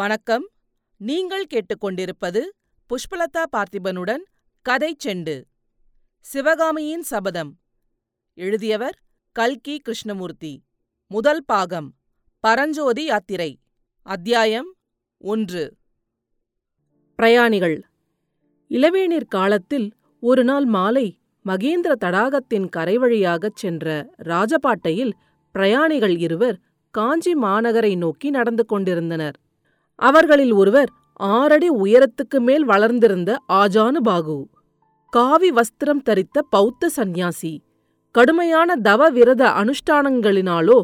வணக்கம். நீங்கள் கேட்டுக்கொண்டிருப்பது புஷ்பலதா பார்த்திபனுடன் கதை செண்டு. சிவகாமியின் சபதம். எழுதியவர் கல்கி கிருஷ்ணமூர்த்தி. முதல் பாகம், பரஞ்சோதி யாத்திரை. அத்தியாயம் 1. பிரயாணிகள். இளவேனிற் காலத்தில் ஒருநாள் மாலை மகேந்திர தடாகத்தின் கரைவழியாகச் சென்ற ராஜபாட்டையில் பிரயாணிகள் இருவர் காஞ்சி மாநகரை நோக்கி நடந்து கொண்டிருந்தனர். அவர்களில் ஒருவர் 6 அடி உயரத்துக்கு மேல் வளர்ந்திருந்த ஆஜானுபாகு, காவி வஸ்திரம் தரித்த பௌத்த சந்நியாசி. கடுமையான தவ விரத அனுஷ்டானங்களினாலோ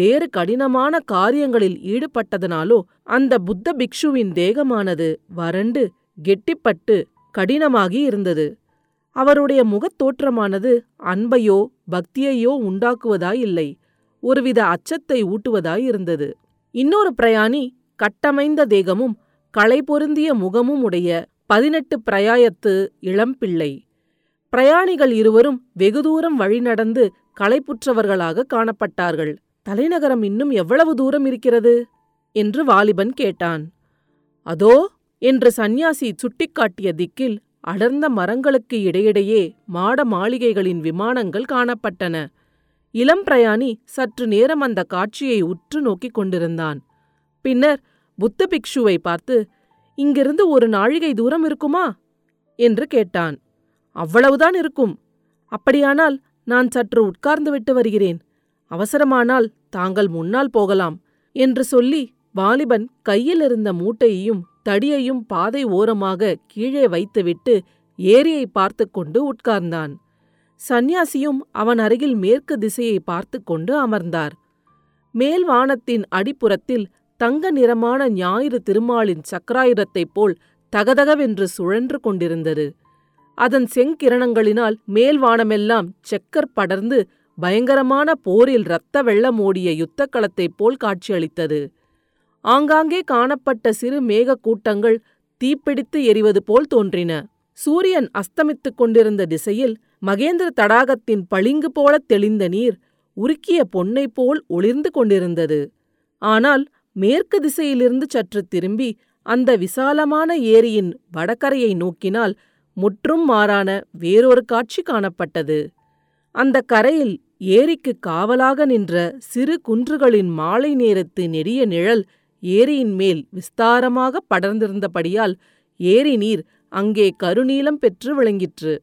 வேறு கடினமான காரியங்களில் ஈடுபட்டதனாலோ அந்த புத்த பிக்ஷுவின் தேகமானது வறண்டு கெட்டிப்பட்டு கடினமாகி இருந்தது. அவருடைய முகத்தோற்றமானது அன்பையோ பக்தியையோ உண்டாக்குவதாயில்லை, ஒருவித அச்சத்தை ஊட்டுவதாயிருந்தது. இன்னொரு பிரயாணி கட்டமைந்த தேகமும் களைபொருந்திய முகமும் உடைய 18 பிரயாயத்து இளம்பிள்ளை. பிரயாணிகள் இருவரும் வெகு தூரம் வழிநடந்து களைப்புற்றவர்களாக காணப்பட்டார்கள். தலைநகரம் இன்னும் எவ்வளவு தூரம் இருக்கிறது என்று வாலிபன் கேட்டான். அதோ என்று சந்நியாசி சுட்டிக்காட்டிய திக்கில் அடர்ந்த மரங்களுக்கு இடையிடையே மாட மாளிகைகளின் விமானங்கள் காணப்பட்டன. இளம் பிரயாணி சற்று நேரம் அந்த காட்சியை உற்று நோக்கிக் கொண்டிருந்தான். பின்னர் புத்த பிக்ஷுவை பார்த்து, இங்கிருந்து ஒரு நாழிகை தூரம் இருக்குமா என்று கேட்டான். அவ்வளவுதான் இருக்கும். அப்படியானால் நான் சற்று உட்கார்ந்து விட்டு வருகிறேன். அவசரமானால் தாங்கள் முன்னால் போகலாம் என்று சொல்லி வாலிபன் கையிலிருந்த மூட்டையையும் தடியையும் பாதை ஓரமாக கீழே வைத்துவிட்டு ஏரியை பார்த்து கொண்டு உட்கார்ந்தான். சந்நியாசியும் அவன் அருகில் மேற்கு திசையை பார்த்து கொண்டு அமர்ந்தார். மேல் வானத்தின் அடிப்புறத்தில் தங்க நிறமான ஞாயிறு திருமாலின் சக்கராயுதத்தைப் போல் தகதகவென்று சுழன்று கொண்டிருந்தது. அதன் செங்கிரணங்களினால் மேல்வானமெல்லாம் செக்கர் படர்ந்து பயங்கரமான போரில் இரத்த வெள்ளம் ஓடிய யுத்தக்களத்தைப் போல் காட்சியளித்தது. ஆங்காங்கே காணப்பட்ட சிறு மேகக் கூட்டங்கள் தீப்பிடித்து எரிவது போல் தோன்றின. சூரியன் அஸ்தமித்துக் கொண்டிருந்த திசையில் மகேந்திர தடாகத்தின் பளிங்கு போல தெளிந்த நீர் உருக்கிய பொன்னை போல் ஒளிர்ந்து கொண்டிருந்தது. ஆனால் மேற்கு திசையிலிருந்து சற்று திரும்பி அந்த விசாலமான ஏரியின் வடகரையை நோக்கினால் முற்றும் மாறான வேறொரு காட்சி காணப்பட்டது. அந்த கரையில் ஏரிக்கு காவலாக நின்ற சிறு குன்றுகளின் மாலை நேரத்து நெடிய நிழல் ஏரியின் மேல் விஸ்தாரமாக படர்ந்திருந்தபடியால் ஏரி நீர் அங்கே கருநீலம் பெற்று விளங்கிற்று.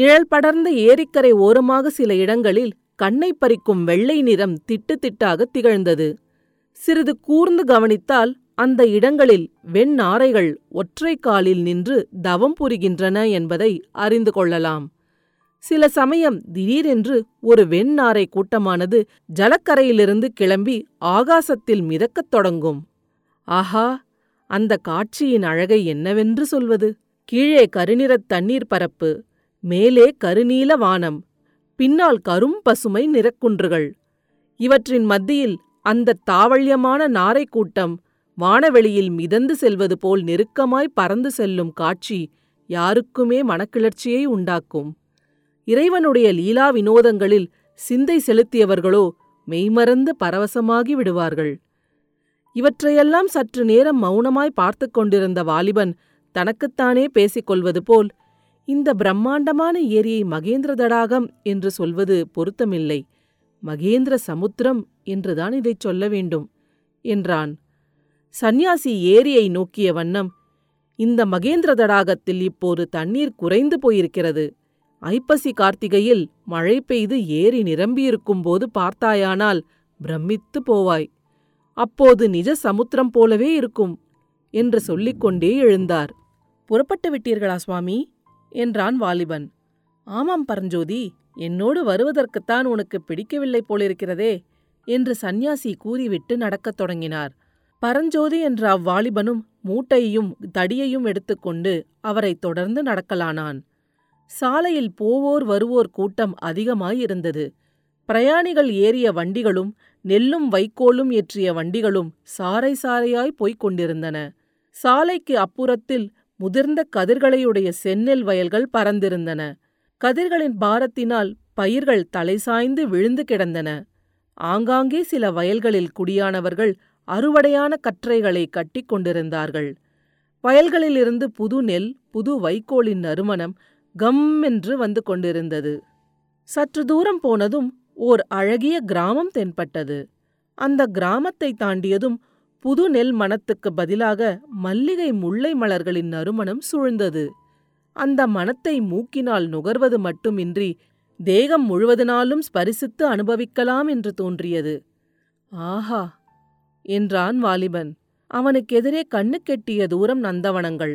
நிழல் படர்ந்த ஏரிக்கரை ஓரமாக சில இடங்களில் கண்ணை பறிக்கும் வெள்ளை நிறம் திட்டு திட்டாக திகழ்ந்தது. சிறிது கூர்ந்து கவனித்தால் அந்த இடங்களில் வெண்ணாரைகள் ஒற்றை காலில் நின்று தவம் புரிகின்றன என்பதை அறிந்து கொள்ளலாம். சில சமயம் திடீரென்று ஒரு வெண்ணாரை கூட்டமானது ஜலக்கரையிலிருந்து கிளம்பி ஆகாசத்தில் மிதக்கத் தொடங்கும். ஆஹா, அந்த காட்சியின் அழகை என்னவென்று சொல்வது! கீழே கருநிறத் தண்ணீர் பரப்பு, மேலே கருநீல வானம், பின்னால் கரும் பசுமை நிறக்குன்றுகள். இவற்றின் மத்தியில் அந்த தாவள்யமான நாரைக்கூட்டம் வானவெளியில் மிதந்து செல்வது போல் நெருக்கமாய் பறந்து செல்லும் காட்சி யாருக்குமே மனக்கிளர்ச்சியை உண்டாக்கும். இறைவனுடைய லீலா வினோதங்களில் சிந்தை செலுத்தியவர்களோ மெய்மறந்து பரவசமாகி விடுவார்கள். இவற்றையெல்லாம் சற்று நேரம் மௌனமாய் பார்த்து கொண்டிருந்த வாலிபன் தனக்குத்தானே பேசிக்கொள்வது போல், இந்த பிரம்மாண்டமான ஏரியை மகேந்திர தடாகம் என்று சொல்வது பொருத்தமில்லை, மகேந்திர சமுத்திரம் என்றுதான் இதைச் சொல்ல வேண்டும் என்றான். சந்நியாசி ஏரியை நோக்கிய வண்ணம், இந்த மகேந்திர தடாகத்தில் இப்போது தண்ணீர் குறைந்து போயிருக்கிறது. ஐப்பசி கார்த்திகையில் மழை பெய்து ஏரி நிரம்பியிருக்கும்போது பார்த்தாயானால் பிரமித்து போவாய். அப்போது நிஜ சமுத்திரம் போலவே இருக்கும் என்று சொல்லிக்கொண்டே எழுந்தார். புறப்பட்டு விட்டீர்களா சுவாமி என்றான் வாலிபன். ஆமாம் பரஞ்சோதி, என்னோடு வருவதற்குத்தான் உனக்கு பிடிக்கவில்லை போலிருக்கிறதே என்று சந்நியாசி கூறிவிட்டு நடக்கத் தொடங்கினார். பரஞ்சோதி என்ற அவ்வாலிபனும் மூட்டையையும் தடியையும் எடுத்துக்கொண்டு அவரை தொடர்ந்து நடக்கலானான். சாலையில் போவோர் வருவோர் கூட்டம் அதிகமாயிருந்தது. பிரயாணிகள் ஏறிய வண்டிகளும் நெல்லும் வைக்கோலும் ஏற்றிய வண்டிகளும் சாறை சாறையாய் போய்க் கொண்டிருந்தன. சாலைக்கு அப்புறத்தில் முதிர்ந்த கதிர்களையுடைய செந்நெல் வயல்கள் பறந்திருந்தன. கதிர்களின் பாரத்தினால் பயிர்கள் தலைசாய்ந்து விழுந்து கிடந்தன. ஆங்காங்கே சில வயல்களில் குடியானவர்கள் அறுவடையான கற்றைகளை கட்டி கொண்டிருந்தார்கள். வயல்களிலிருந்து புது நெல், புது வைக்கோலின் நறுமணம் கம் என்று வந்து கொண்டிருந்தது. சற்று தூரம் போனதும் ஓர் அழகிய கிராமம் தென்பட்டது. அந்த கிராமத்தை தாண்டியதும் புது நெல் மணத்துக்கு பதிலாக மல்லிகை முல்லை மலர்களின் நறுமணம் சூழ்ந்தது. அந்த மணத்தை மூக்கினால் நுகர்வது மட்டுமின்றி தேகம் முழுவதனாலும் ஸ்பரிசித்து அனுபவிக்கலாம் என்று தோன்றியது. ஆஹா என்றான் வாலிபன். அவனுக்கெதிரே கண்ணு கெட்டிய தூரம் நந்தவனங்கள்.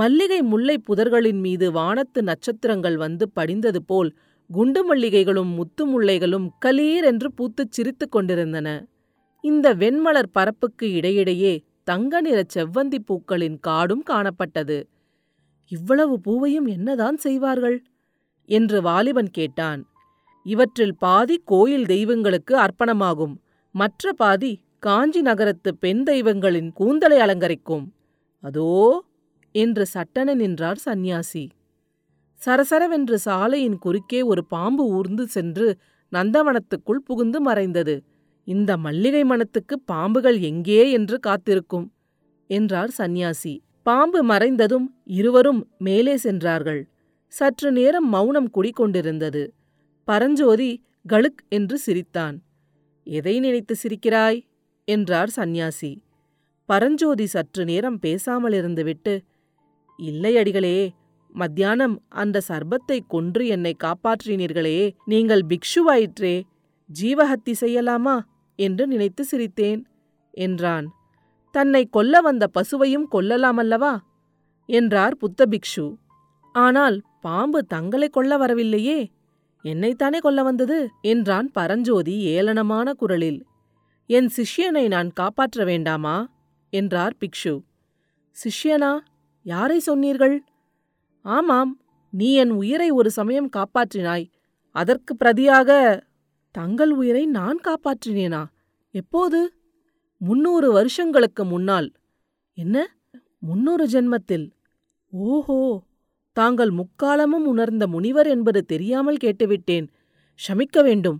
மல்லிகை முல்லை புதர்களின் மீது வானத்து நட்சத்திரங்கள் வந்து படிந்தது போல் குண்டு மல்லிகைகளும் முத்து முல்லைகளும் கலீர் என்று பூத்துச் சிரித்து கொண்டிருந்தன. இந்த வெண்மலர் பரப்புக்கு இடையிடையே தங்க நிற செவ்வந்தி பூக்களின் காடும் காணப்பட்டது. இவ்வளவு பூவையும் என்னதான் செய்வார்கள் என்று வாலிபன் கேட்டான். இவற்றில் பாதி கோயில் தெய்வங்களுக்கு அர்ப்பணமாகும், மற்ற பாதி காஞ்சி நகரத்து பெண் தெய்வங்களின் கூந்தலை அலங்கரிக்கும். அதோ என்று சட்டென நின்றார் சந்நியாசி. சரசரவென்று சாலையின் குறுக்கே ஒரு பாம்பு ஊர்ந்து சென்று நந்தவனத்துக்குள் புகுந்து மறைந்தது. இந்த மல்லிகை மனத்துக்கு பாம்புகள் எங்கே என்று காத்திருக்கும் என்றார் சந்நியாசி. பாம்பு மறைந்ததும் இருவரும் மேலே சென்றார்கள். சற்று நேரம் மௌனம் குடிகொண்டிருந்தது. பரஞ்சோதி கழுக் என்று சிரித்தான். எதை நினைத்து சிரிக்கிறாய் என்றார் சந்நியாசி. பரஞ்சோதி சற்று நேரம் பேசாமலிருந்துவிட்டு, இல்லையடிகளே, மத்தியானம் அந்த சர்பத்தை கொன்று என்னை காப்பாற்றினீர்களே, நீங்கள் பிக்ஷுவாயிற்றே, ஜீவஹத்தி செய்யலாமா என்று நினைத்து சிரித்தேன் என்றான். தன்னை கொல்ல வந்த பசுவையும் கொல்லலாமல்லவா என்றார் புத்த பிக்ஷு. ஆனால் பாம்பு தங்களை கொல்ல வரவில்லையே, என்னைத்தானே கொல்ல வந்தது என்றான் பரஞ்சோதி ஏளனமான குரலில். என் சிஷ்யனை நான் காப்பாற்ற வேண்டாமா என்றார் பிக்ஷு. சிஷ்யனா? யாரை சொன்னீர்கள்? ஆமாம், நீ என் உயிரை ஒரு சமயம் காப்பாற்றினாய், அதற்கு பிரதியாக. தங்கள் உயிரை நான் காப்பாற்றினேனா? எப்போது? 300 வருஷங்களுக்கு முன்னால். என்ன, 300 ஜென்மத்தில்? ஓஹோ, தாங்கள் முக்காலமும் உணர்ந்த முனிவர் என்பது தெரியாமல் கேட்டுவிட்டேன், ஷமிக்க வேண்டும்.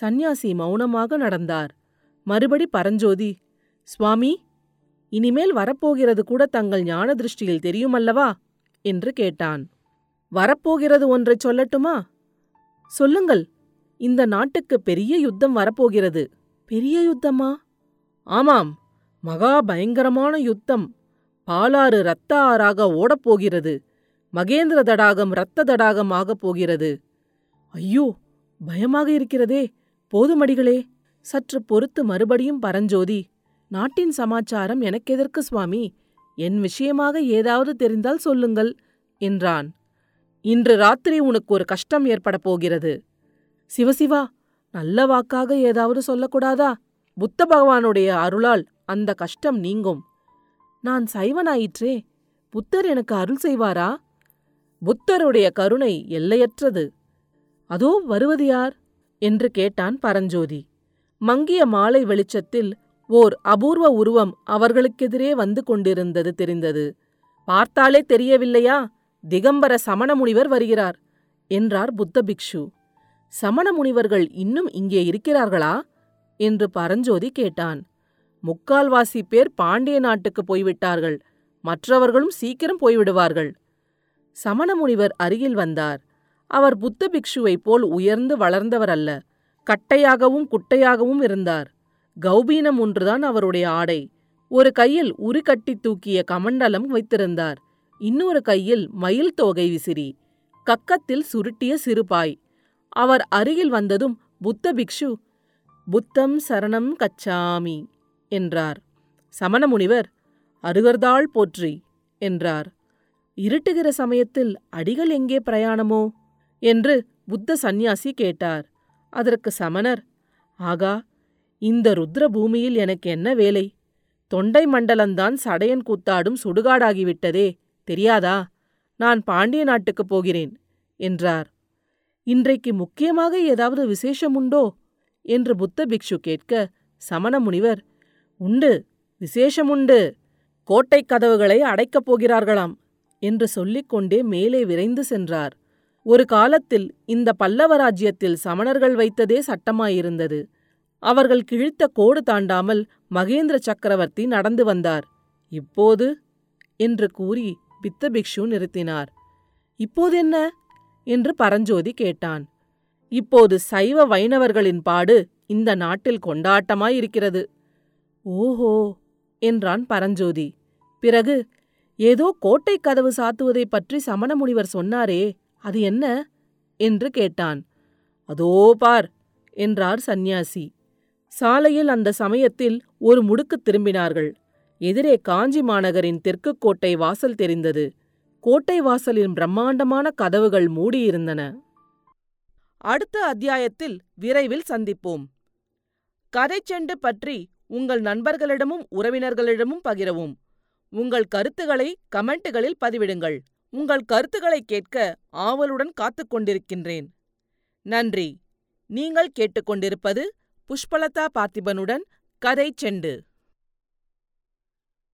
சந்நியாசி மௌனமாக நடந்தார். மறுபடி பரஞ்சோதி, சுவாமி, இனிமேல் வரப்போகிறது கூட தங்கள் ஞான திருஷ்டியில் தெரியுமல்லவா என்று கேட்டான். வரப்போகிறது ஒன்றை சொல்லட்டுமா? சொல்லுங்கள். இந்த நாட்டுக்கு பெரிய யுத்தம் வரப்போகிறது. பெரிய யுத்தமா? ஆமாம், மகா பயங்கரமான யுத்தம். பாலாறு இரத்த ஆறாக ஓடப்போகிறது. மகேந்திர தடாகம் இரத்த தடாகம் ஆகப் போகிறது. ஐயோ, பயமாக இருக்கிறதே. போதுமடிகளே. சற்று பொறுத்து மறுபடியும் பரஞ்சோதி, நாட்டின் சமாச்சாரம் எனக்கெதற்கு சுவாமி? என் விஷயமாக ஏதாவது தெரிந்தால் சொல்லுங்கள் என்றான். இன்று ராத்திரி உனக்கு ஒரு கஷ்டம் ஏற்பட போகிறது. சிவசிவா, நல்ல வாக்காக ஏதாவது சொல்லக்கூடாதா? புத்த பகவானுடைய அருளால் அந்த கஷ்டம் நீங்கும். நான் சைவனாயிற்றே, புத்தர் எனக்கு அருள் செய்வாரா? புத்தருடைய கருணை எல்லையற்றது. அதோ வருவது யார் என்று கேட்டான் பரஞ்சோதி. மங்கிய மாலை வெளிச்சத்தில் ஓர் அபூர்வ உருவம் அவர்களுக்கெதிரே வந்து கொண்டிருந்தது தெரிந்தது. பார்த்தாலே தெரியவில்லையா, திகம்பர சமண முனிவர் வருகிறார் என்றார் புத்த பிக்ஷு. சமண முனிவர்கள் இன்னும் இங்கே இருக்கிறார்களா என்று பரஞ்சோதி கேட்டான். முக்கால்வாசி பேர் பாண்டிய நாட்டுக்கு போய்விட்டார்கள், மற்றவர்களும் சீக்கிரம் போய்விடுவார்கள். சமண முனிவர் அருகில் வந்தார். அவர் புத்த பிக்ஷுவைப் போல் உயர்ந்து வளர்ந்தவர் அல்ல. கட்டையாகவும் குட்டையாகவும் இருந்தார். கௌபீனம் ஒன்றுதான் அவருடைய ஆடை. ஒரு கையில் உருக்கட்டி தூக்கிய கமண்டலம் வைத்திருந்தார். இன்னொரு கையில் மயில் தோகை விசிறி, கக்கத்தில் சுருட்டிய சிறுபாய். அவர் அருகில் வந்ததும் புத்த பிக்ஷு புத்தம் சரணம் கச்சாமி என்றார். சமண முனிவர் அருகர்தாள் போற்றி என்றார். இருட்டுகிற சமயத்தில் அடிகள் எங்கே பிரயாணமோ என்று புத்த சந்நியாசி கேட்டார். அதற்கு சமணர், ஆகா, இந்த ருத்ர பூமியில் எனக்கு என்ன வேலை? தொண்டை மண்டலந்தான் சடையன் கூத்தாடும் சுடுகாடாகிவிட்டதே, தெரியாதா? நான் பாண்டிய நாட்டுக்கு போகிறேன் என்றார். இன்றைக்கு முக்கியமாக ஏதாவது விசேஷம் உண்டோ என்று புத்த பிக்ஷு கேட்க, சமண முனிவர், உண்டு, விசேஷமுண்டு, கோட்டை கதவுகளை அடைக்கப் போகிறார்களாம் என்று சொல்லிக்கொண்டே மேலே விரைந்து சென்றார். ஒரு காலத்தில் இந்த பல்லவ ராஜ்யத்தில் சமணர்கள் வைத்ததே சட்டமாயிருந்தது. அவர்கள் கிழித்த கோடு தாண்டாமல் மகேந்திர சக்கரவர்த்தி நடந்து வந்தார். இப்போது என்று கூறி பித்த பிக்ஷு நிறுத்தினார். இப்போதென்ன என்று பரஞ்சோதி கேட்டான். இப்போது சைவ வைணவர்களின் பாடு இந்த நாட்டில் கொண்டாட்டமாயிருக்கிறது. ஓஹோ என்றான் பரஞ்சோதி. பிறகு, ஏதோ கோட்டை கதவு சாத்துவதை பற்றி சமண முனிவர் சொன்னாரே, அது என்ன என்று கேட்டான். அதோ பார் என்றார் சந்நியாசி. சாலையில் அந்த சமயத்தில் ஒரு முடுக்கு திரும்பினார்கள். எதிரே காஞ்சி மாநகரின் தெற்கு கோட்டை வாசல் தெரிந்தது. கோட்டை வாசலின் பிரம்மாண்டமான கதவுகள் மூடியிருந்தன. அடுத்த அத்தியாயத்தில் விரைவில் சந்திப்போம். கதைச்செண்டு பற்றி உங்கள் நண்பர்களிடமும் உறவினர்களிடமும் பகிரவும். உங்கள் கருத்துக்களை கமெண்ட்டுகளில் பதிவிடுங்கள். உங்கள் கருத்துக்களை கேட்க ஆவலுடன் காத்துக்கொண்டிருக்கின்றேன். நன்றி. நீங்கள் கேட்டுக்கொண்டிருப்பது புஷ்பலதா பார்த்திபனுடன் கதை செண்டு.